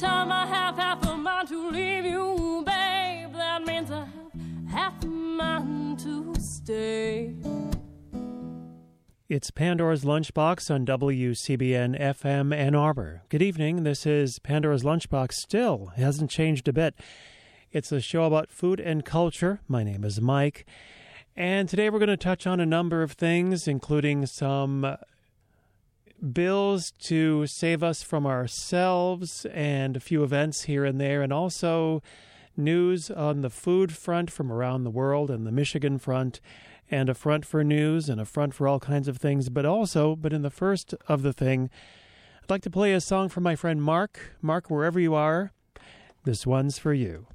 time I have half a mind to leave you, babe. That means I have half a mind to stay. It's Pandora's Lunchbox on WCBN-FM Ann Arbor. Good evening. This is Pandora's Lunchbox. Still hasn't changed a bit. It's a show about food and culture. My name is Mike. And today we're going to touch on a number of things, including some bills to save us from ourselves and a few events here and there, and also news on the food front from around the world and the Michigan front, and a front for news and a front for all kinds of things. But in the first of the thing, I'd like to play a song from my friend Mark. Mark, wherever you are, this one's for you.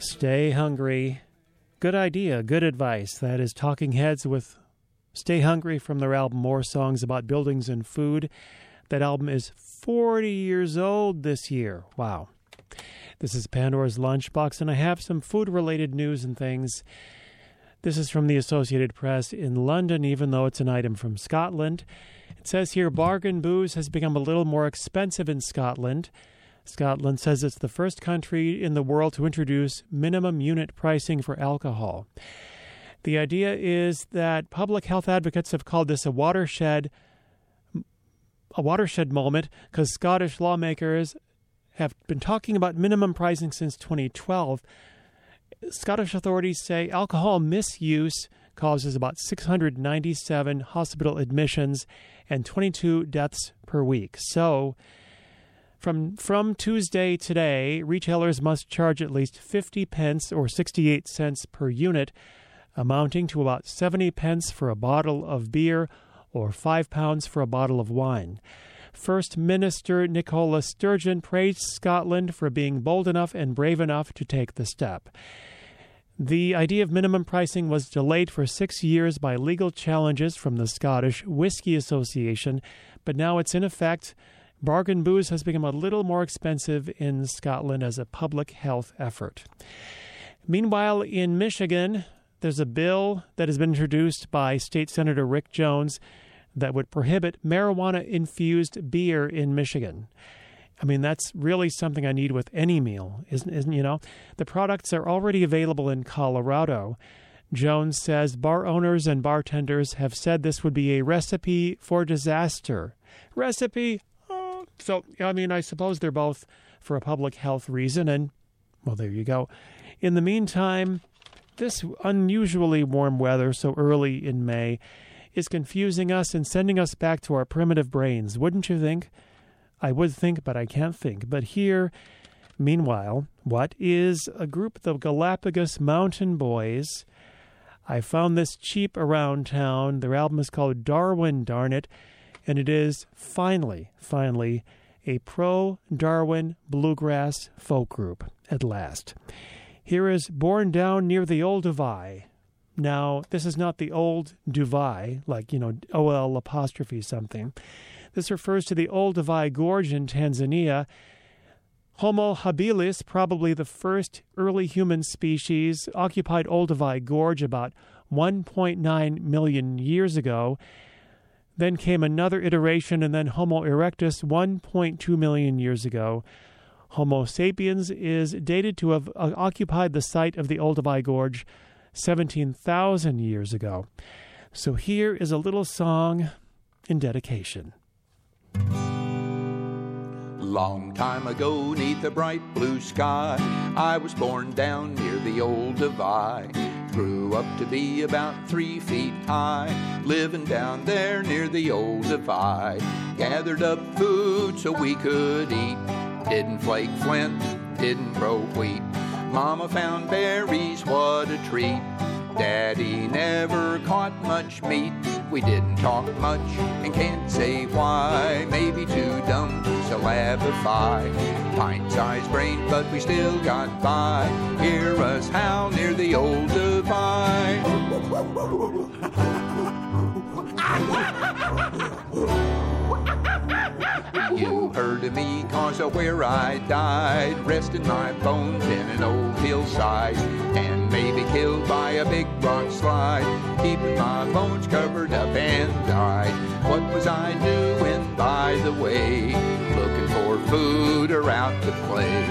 Stay hungry. Good idea, good advice. That is Talking Heads with Stay Hungry from their album More Songs About Buildings and Food. That album is 40 years old this year. Wow. This is Pandora's Lunchbox, and I have some food-related news and things. This is from the Associated Press in London, even though it's an item from Scotland. It says here, bargain booze has become a little more expensive in Scotland. Scotland says it's the first country in the world to introduce minimum unit pricing for alcohol. The idea is that public health advocates have called this a watershed moment because Scottish lawmakers have been talking about minimum pricing since 2012. Scottish authorities say alcohol misuse causes about 697 hospital admissions and 22 deaths per week. So From Tuesday today, retailers must charge at least 50 pence or 68 cents per unit, amounting to about 70 pence for a bottle of beer or £5 for a bottle of wine. First Minister Nicola Sturgeon praised Scotland for being bold enough and brave enough to take the step. The idea of minimum pricing was delayed for 6 years by legal challenges from the Scottish Whisky Association, but now it's in effect. Bargain booze has become a little more expensive in Scotland as a public health effort. Meanwhile, in Michigan, there's a bill that has been introduced by State Senator Rick Jones that would prohibit marijuana-infused beer in Michigan. I mean, that's really something I need with any meal, isn't you know? The products are already available in Colorado. Jones says bar owners and bartenders have said this would be a recipe for disaster. Recipe? Oh. So, I mean, I suppose they're both for a public health reason, and, well, there you go. In the meantime, this unusually warm weather so early in May is confusing us and sending us back to our primitive brains, wouldn't you think? I would think, but I can't think. But here, meanwhile, what is a group, the Galapagos Mountain Boys? I found this cheap around town. Their album is called Darwin, Darn It! And it is finally, a pro-Darwin bluegrass folk group at last. Here is Born Down Near the Olduvai. Now, this is not the old Duvai, like, you know, OL apostrophe something. This refers to the Olduvai Gorge in Tanzania. Homo habilis, probably the first early human species, occupied Olduvai Gorge about 1.9 million years ago. Then came another iteration, and then Homo erectus 1.2 million years ago. Homo sapiens is dated to have occupied the site of the Olduvai Gorge 17,000 years ago. So here is a little song in dedication. Long time ago, neath the bright blue sky, I was born down near the Olduvai. Grew up to be about 3 feet high, living down there near the Olduvai. Gathered up food so we could eat. Didn't flake flint, didn't grow wheat. Mama found berries, what a treat. Daddy never caught much meat. We didn't talk much and can't say why. Maybe too dumb to syllabify. Pint-sized brain, but we still got by. Hear us howl near the old divide. You heard of me cause of where I died, resting my bones in an old hillside, and maybe killed by a big rock slide, keeping my bones covered up and dyed. What was I doing, by the way? Looking for food or out to play.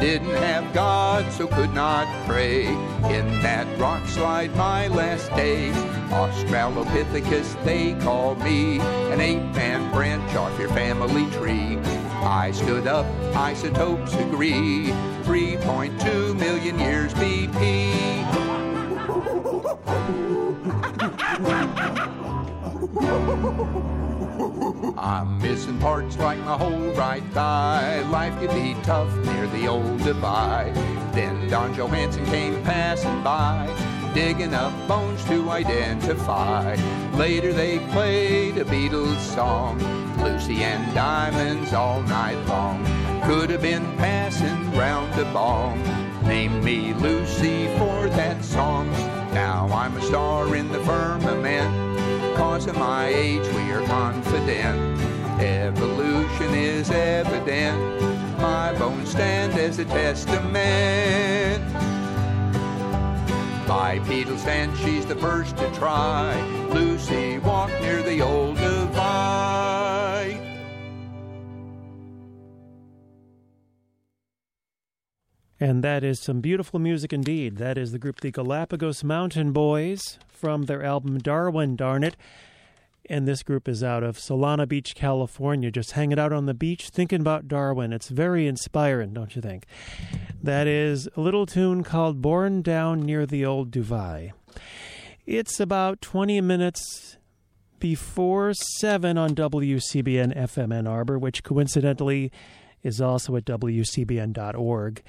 Didn't have God, so could not pray. In that rock slide my last day, Australopithecus they call me, an 8-man branch off your family tree. I stood up, isotopes agree, 3.2 million years BP. I'm missing parts like my whole right thigh. Life could be tough near the Olduvai. Then Don Johansson came passing by, digging up bones to identify. Later they played a Beatles song, Lucy and Diamonds all night long. Could have been passing round the bong. Name me Lucy for that song. Now I'm a star in the firmament. Cause of my age, we are confident. Evolution is evident. My bones stand as a testament. Bipedal stand, she's the first to try. Lucy walked near the Olduvai. And that is some beautiful music indeed. That is the group the Galapagos Mountain Boys from their album Darwin, Darn It! And this group is out of Solana Beach, California, just hanging out on the beach thinking about Darwin. It's very inspiring, don't you think? That is a little tune called Born Down Near the Olduvai. It's about 20 minutes before 7 on WCBN-FM Ann Arbor, which coincidentally is also at WCBN.org.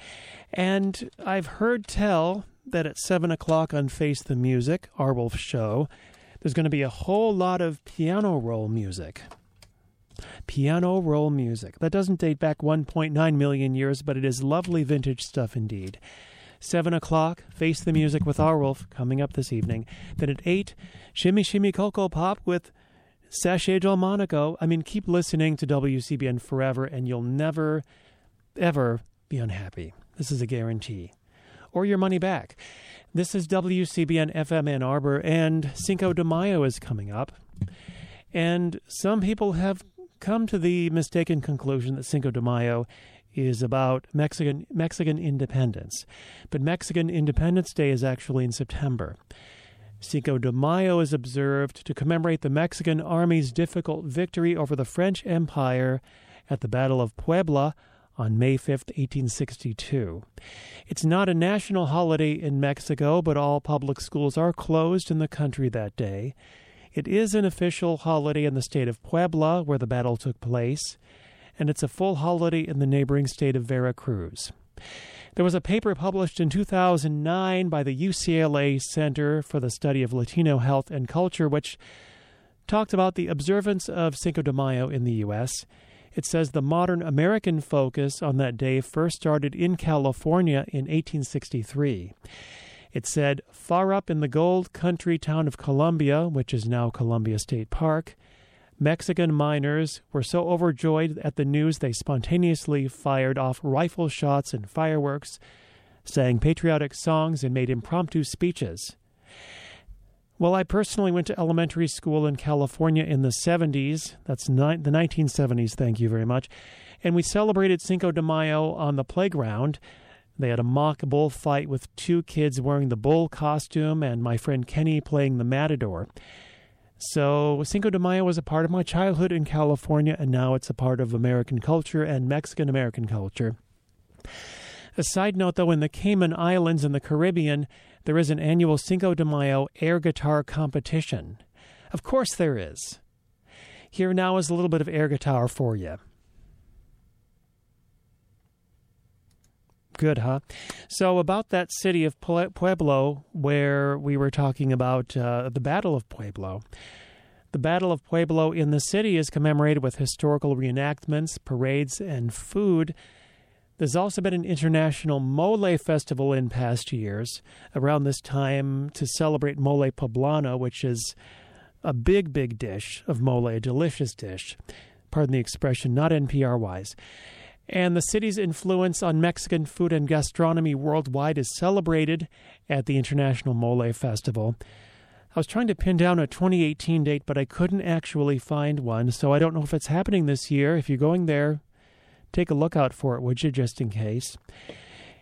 And I've heard tell that at 7 o'clock on Face the Music, Arwolf's show, there's going to be a whole lot of piano roll music. Piano roll music. That doesn't date back 1.9 million years, but it is lovely vintage stuff indeed. 7 o'clock, Face the Music with Arwolf coming up this evening. Then at 8, Shimmy Shimmy Coco Pop with Sashay Del Monaco. I mean, keep listening to WCBN forever, and you'll never, ever be unhappy. This is a guarantee. Or your money back. This is WCBN-FM Ann Arbor, and Cinco de Mayo is coming up. And some people have come to the mistaken conclusion that Cinco de Mayo is about Mexican independence. But Mexican Independence Day is actually in September. Cinco de Mayo is observed to commemorate the Mexican army's difficult victory over the French Empire at the Battle of Puebla on May 5, 1862. It's not a national holiday in Mexico, but all public schools are closed in the country that day. It is an official holiday in the state of Puebla, where the battle took place, and it's a full holiday in the neighboring state of Veracruz. There was a paper published in 2009 by the UCLA Center for the Study of Latino Health and Culture, which talked about the observance of Cinco de Mayo in the U.S. It says the modern American focus on that day first started in California in 1863. It said, far up in the gold country town of Columbia, which is now Columbia State Park, Mexican miners were so overjoyed at the news they spontaneously fired off rifle shots and fireworks, sang patriotic songs, and made impromptu speeches. Well, I personally went to elementary school in California in the 70s. That's the 1970s, thank you very much. And we celebrated Cinco de Mayo on the playground. They had a mock bullfight with two kids wearing the bull costume and my friend Kenny playing the matador. So Cinco de Mayo was a part of my childhood in California, and now it's a part of American culture and Mexican-American culture. A side note, though, in the Cayman Islands and the Caribbean, there is an annual Cinco de Mayo air guitar competition. Of course there is. Here now is a little bit of air guitar for you. Good, huh? So about that city of Pueblo, where we were talking about the Battle of Pueblo. The Battle of Pueblo in the city is commemorated with historical reenactments, parades, and food. There's also been an international mole festival in past years around this time to celebrate mole poblano, which is a big, big dish of mole, a delicious dish. Pardon the expression, not NPR-wise. And the city's influence on Mexican food and gastronomy worldwide is celebrated at the International Mole Festival. I was trying to pin down a 2018 date, but I couldn't actually find one, so I don't know if it's happening this year. If you're going there, take a look out for it, would you, just in case.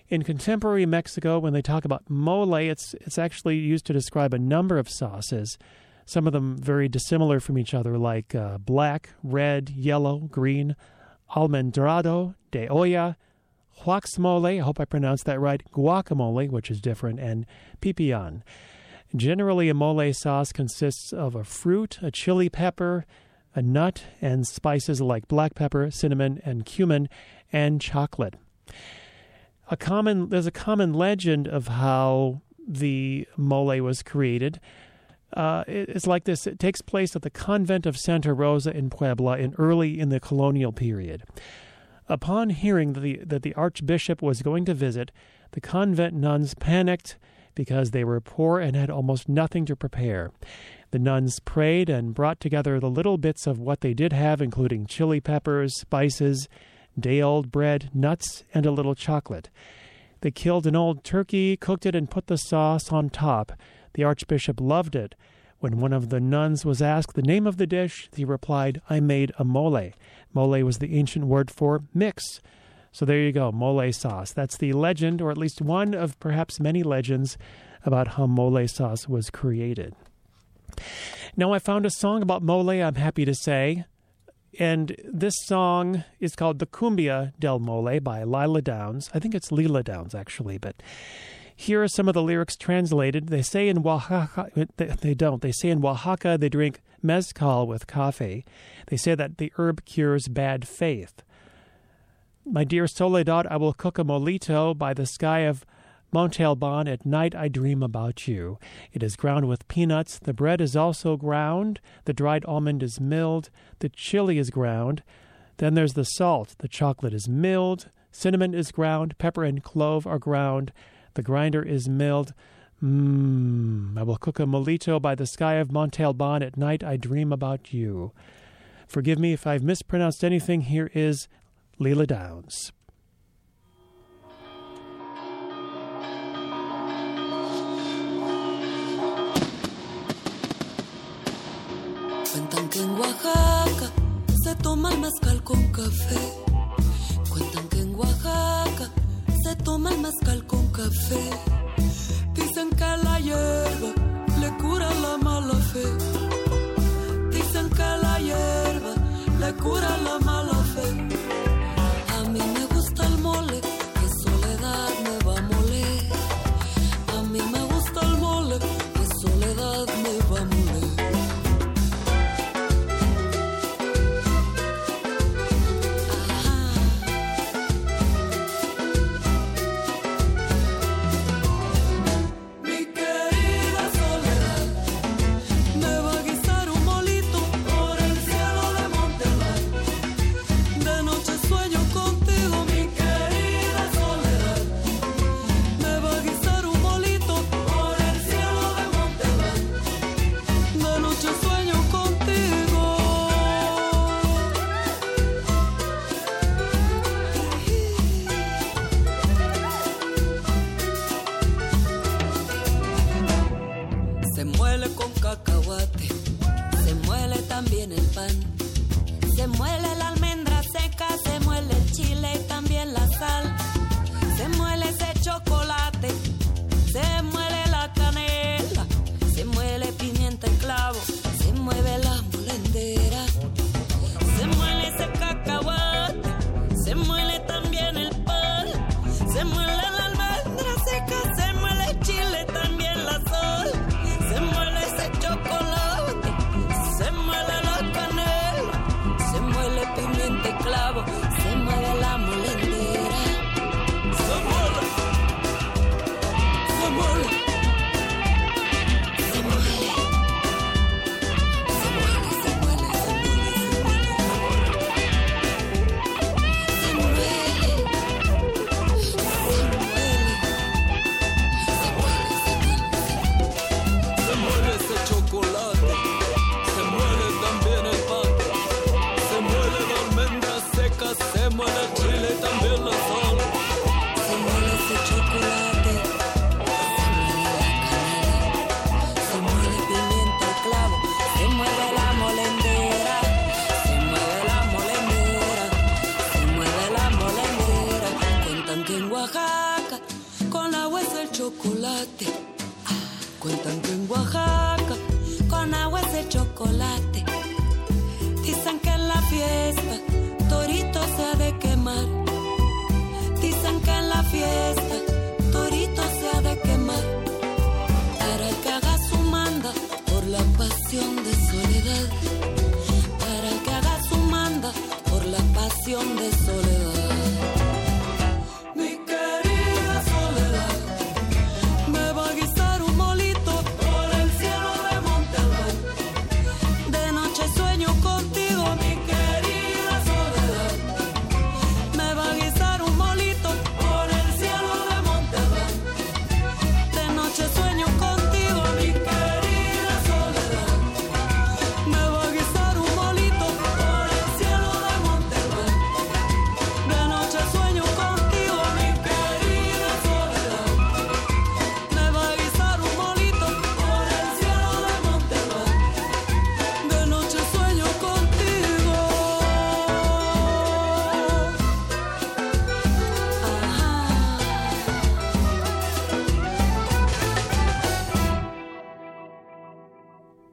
In contemporary Mexico, when they talk about mole, it's actually used to describe a number of sauces, some of them very dissimilar from each other, like black, red, yellow, green, almendrado, de olla, huaxmole, I hope I pronounced that right, guacamole, which is different, and pipián. Generally, a mole sauce consists of a fruit, a chili pepper, a nut, and spices like black pepper, cinnamon, and cumin, and chocolate. There's a common legend of how the mole was created. It's like this. It takes place at the Convent of Santa Rosa in Puebla in the colonial period. Upon hearing that the archbishop was going to visit, the convent nuns panicked because they were poor and had almost nothing to prepare. The nuns prayed and brought together the little bits of what they did have, including chili peppers, spices, day-old bread, nuts, and a little chocolate. They killed an old turkey, cooked it, and put the sauce on top. The archbishop loved it. When one of the nuns was asked the name of the dish, he replied, "I made a mole." Mole was the ancient word for mix. So there you go, mole sauce. That's the legend, or at least one of perhaps many legends, about how mole sauce was created. Now I found a song about mole, I'm happy to say. And this song is called La Cumbia de Mole by Lila Downs. I think it's Lila Downs, actually, but... here are some of the lyrics translated. They say in Oaxaca, they don't. They say in Oaxaca they drink mezcal with coffee. They say that the herb cures bad faith. My dear Soledad, I will cook a molito by the sky of Montalban. At night I dream about you. It is ground with peanuts. The bread is also ground. The dried almond is milled. The chili is ground. Then there's the salt. The chocolate is milled. Cinnamon is ground. Pepper and clove are ground. The grinder is milled. I will cook a molito by the sky of Montalban. At night I dream about you. Forgive me if I've mispronounced anything. Here is Lila Downs. que en Oaxaca se toma el mezcal con café. Cuentan que en Oaxaca se toma el mezcal con café. Dicen que la hierba le cura la mala fe. Dicen que la hierba le cura la mala fe. A mí me gusta el mole, que soledad me va a moler. A mí me gusta el mole, que soledad me va a moler.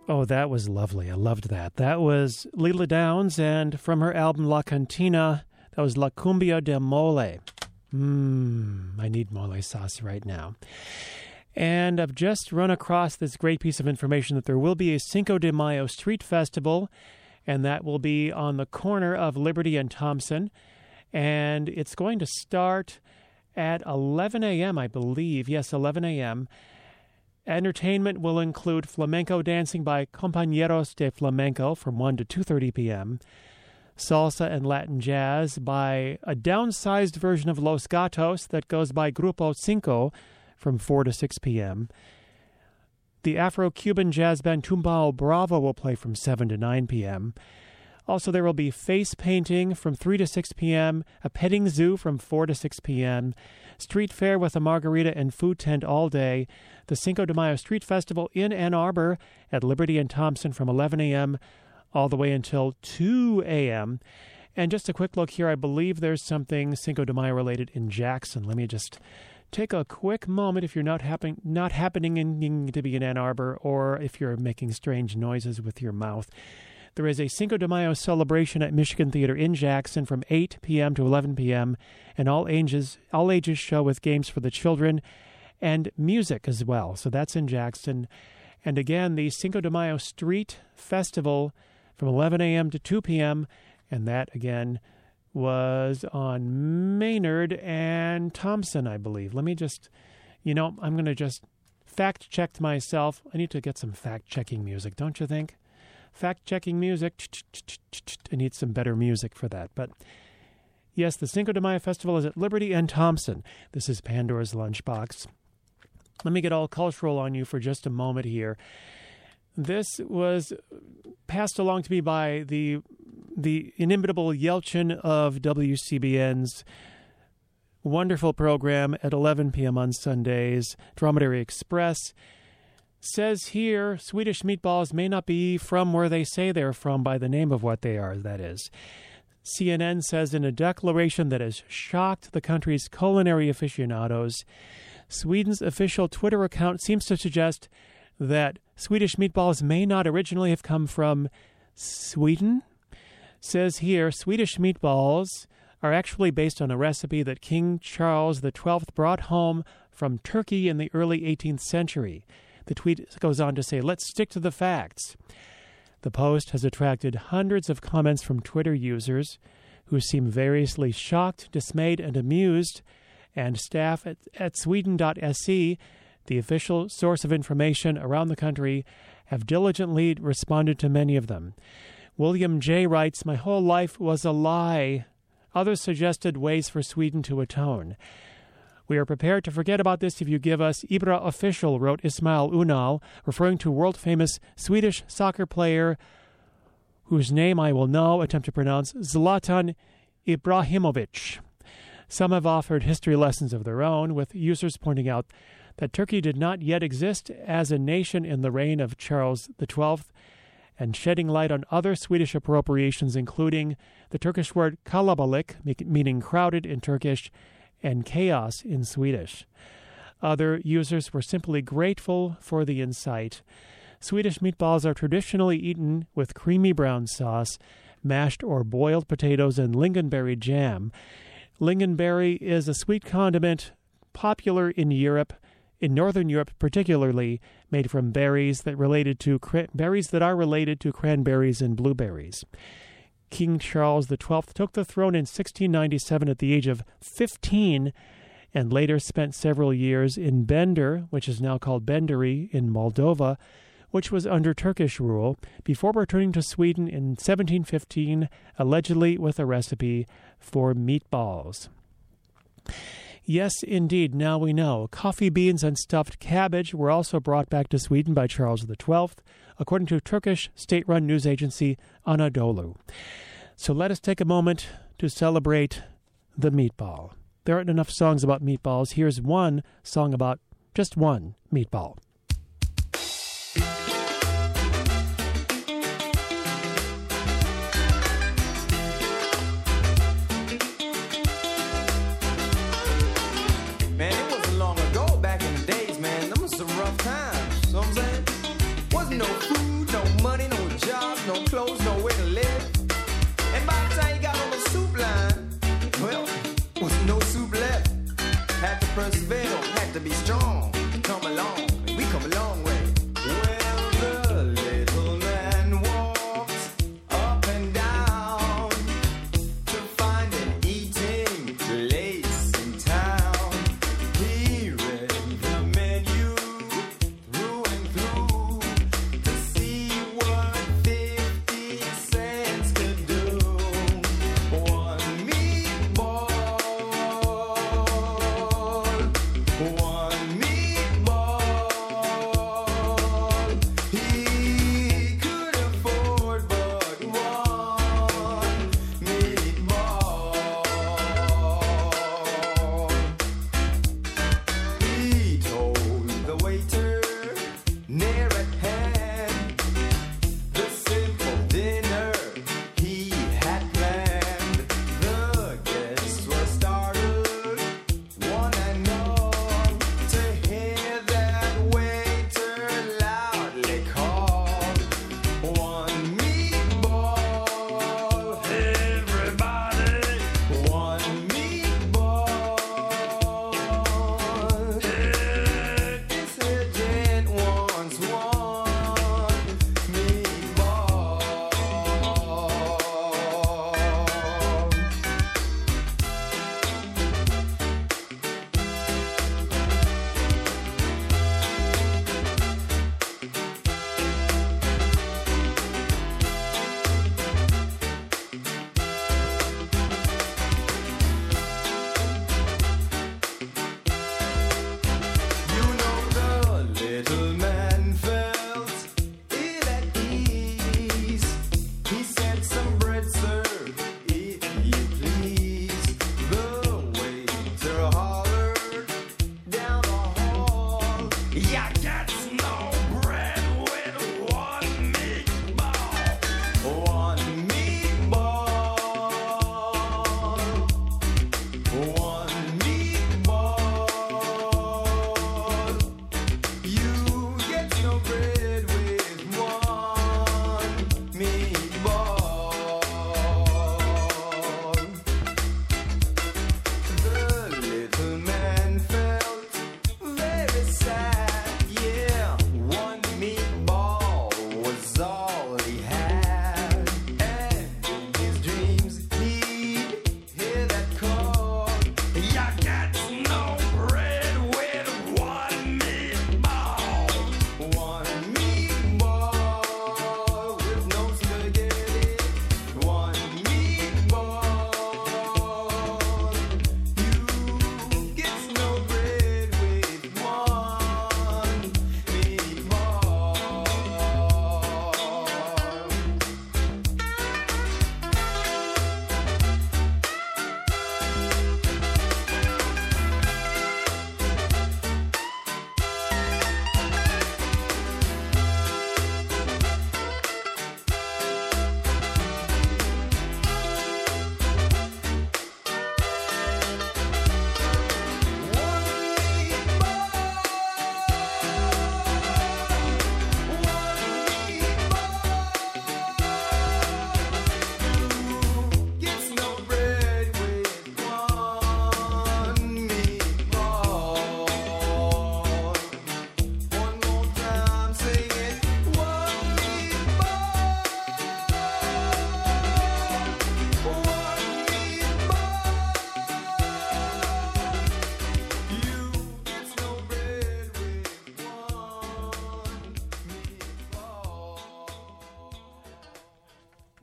Oh, that was lovely. I loved that. That was Lila Downs, and from her album La Cantina, that was La Cumbia de Mole. I need mole sauce right now. And I've just run across this great piece of information that there will be a Cinco de Mayo street festival, and that will be on the corner of Liberty and Thompson. And it's going to start at 11 a.m., I believe. Yes, 11 a.m., Entertainment will include flamenco dancing by Compañeros de Flamenco from 1 to 2:30 p.m., salsa and Latin jazz by a downsized version of Los Gatos that goes by Grupo Cinco from 4 to 6 p.m. The Afro-Cuban jazz band Tumbao Bravo will play from 7 to 9 p.m. Also, there will be face painting from 3 to 6 p.m., a petting zoo from 4 to 6 p.m., street fair with a margarita and food tent all day, the Cinco de Mayo Street Festival in Ann Arbor at Liberty and Thompson from 11 a.m., all the way until 2 a.m. And just a quick look here, I believe there's something Cinco de Mayo related in Jackson. Let me just take a quick moment if you're not happening to be in Ann Arbor, or if you're making strange noises with your mouth. There is a Cinco de Mayo celebration at Michigan Theater in Jackson from 8 p.m. to 11 p.m., an all ages show with games for the children and music as well. So that's in Jackson. And again, the Cinco de Mayo Street Festival from 11 a.m. to 2 p.m., and that, again, was on Maynard and Thompson, I believe. Let me just, I'm going to just fact-check myself. I need to get some fact-checking music, don't you think? Fact-checking music. I need some better music for that. But, yes, the Cinco de Mayo Festival is at Liberty and Thompson. This is Pandora's Lunchbox. Let me get all cultural on you for just a moment here. This was passed along to me by the inimitable Yelchin of WCBN's wonderful program at 11 p.m. on Sundays, Dromedary Express. Says here, Swedish meatballs may not be from where they say they're from by the name of what they are, that is. CNN says in a declaration that has shocked the country's culinary aficionados, Sweden's official Twitter account seems to suggest that Swedish meatballs may not originally have come from Sweden. Says here, Swedish meatballs are actually based on a recipe that King Charles XII brought home from Turkey in the early 18th century. The tweet goes on to say, "Let's stick to the facts." The post has attracted hundreds of comments from Twitter users who seem variously shocked, dismayed, and amused, and staff at Sweden.se, the official source of information around the country, have diligently responded to many of them. William J. writes, "My whole life was a lie." Others suggested ways for Sweden to atone. "We are prepared to forget about this if you give us Ibra official," wrote Ismail Unal, referring to world-famous Swedish soccer player whose name I will now attempt to pronounce, Zlatan Ibrahimovic. Some have offered history lessons of their own, with users pointing out that Turkey did not yet exist as a nation in the reign of Charles XII, and shedding light on other Swedish appropriations, including the Turkish word kalabalik, meaning crowded in Turkish, and chaos in Swedish. Other users were simply grateful for the insight. Swedish meatballs are traditionally eaten with creamy brown sauce, mashed or boiled potatoes, and lingonberry jam. Lingonberry is a sweet condiment popular in Europe, in Northern Europe particularly, made from berries that are related to cranberries and blueberries. King Charles XII took the throne in 1697 at the age of 15 and later spent several years in Bender, which is now called Bendery, in Moldova, which was under Turkish rule, before returning to Sweden in 1715, allegedly with a recipe for meatballs. Yes, indeed, now we know. Coffee beans and stuffed cabbage were also brought back to Sweden by Charles XII, according to Turkish state-run news agency Anadolu. So let us take a moment to celebrate the meatball. There aren't enough songs about meatballs. Here's one song about just one meatball.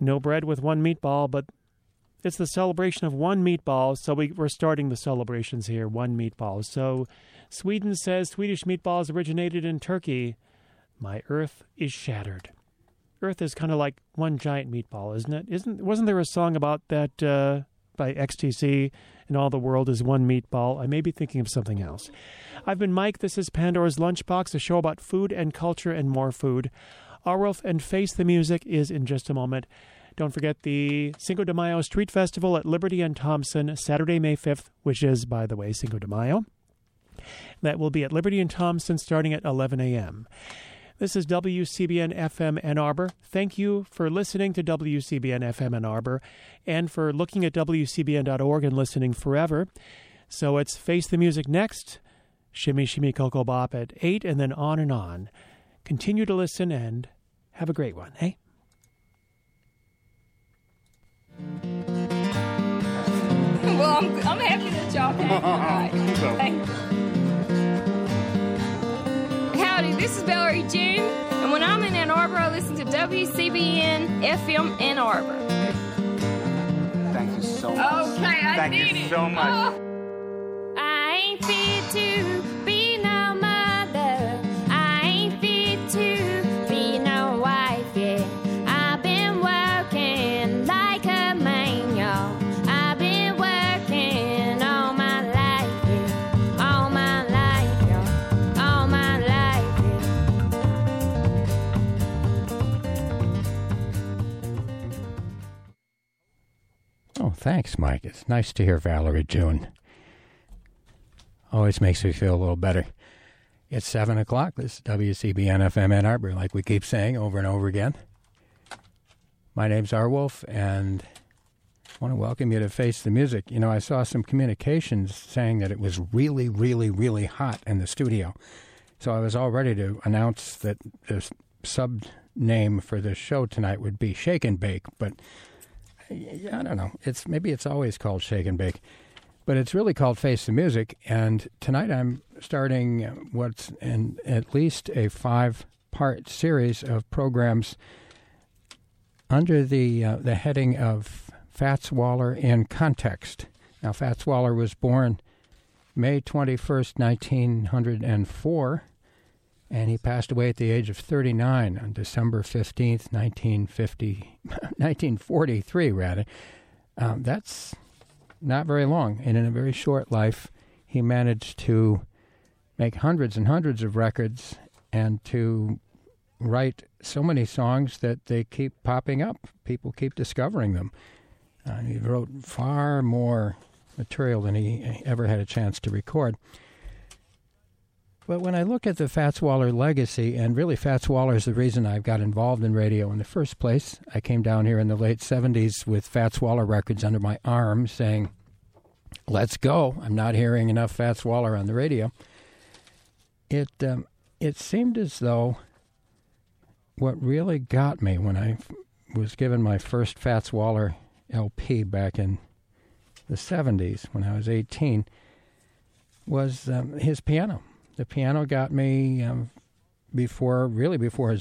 No bread with one meatball, but it's the celebration of one meatball, so we're starting the celebrations here, one meatball. So Sweden says Swedish meatballs originated in Turkey. My earth is shattered. Earth is kind of like one giant meatball, isn't it? Wasn't there a song about that by XTC, and all the world is one meatball? I may be thinking of something else. I've been Mike. This is Pandora's Lunchbox, a show about food and culture and more food. Arwolf and Face the Music is in just a moment. Don't forget the Cinco de Mayo Street Festival at Liberty and Thompson, Saturday, May 5th, which is, by the way, Cinco de Mayo. That will be at Liberty and Thompson starting at 11 a.m. This is WCBN-FM Ann Arbor. Thank you for listening to WCBN-FM Ann Arbor and for looking at WCBN.org and listening forever. So it's Face the Music next, Shimmy Shimmy Coco Pop at 8, and then on and on. Continue to listen and have a great one, eh? Well, I'm happy that y'all came tonight. Thank you. Howdy, this is Valerie June, and when I'm in Ann Arbor, I listen to WCBN-FM Ann Arbor. Thank you so much. Okay, I did it. Thank you so much. Oh. I ain't fit to be no mother. To be no wife, yeah. I've been working like a man, y'all. I've been working all my life, yeah. All my life, y'all. All my life, yeah. Oh, thanks, Mike. It's nice to hear Valerie June. Always makes me feel a little better. It's 7 o'clock. This is WCBN-FM Ann Arbor, like we keep saying over and over again. My name's Arwolf, and I want to welcome you to Face the Music. You know, I saw some communications saying that it was really, really, really hot in the studio. So I was all ready to announce that the sub-name for this show tonight would be Shake and Bake, but I don't know. Maybe it's always called Shake and Bake. But it's really called Face the Music, and tonight I'm starting what's in at least a 5-part series of programs under the heading of Fats Waller in Context. Now, Fats Waller was born May 21st, 1904, and he passed away at the age of 39 on December 15th, 1943, rather. That's not very long, and in a very short life, he managed to make hundreds and hundreds of records and to write so many songs that they keep popping up. People keep discovering them. He wrote far more material than he ever had a chance to record. But when I look at the Fats Waller legacy, and really Fats Waller is the reason I got involved in radio in the first place. I came down here in the late 70s with Fats Waller records under my arm saying, let's go. I'm not hearing enough Fats Waller on the radio. It seemed as though what really got me when I was given my first Fats Waller LP back in the 70s when I was 18 was his piano. The piano got me before his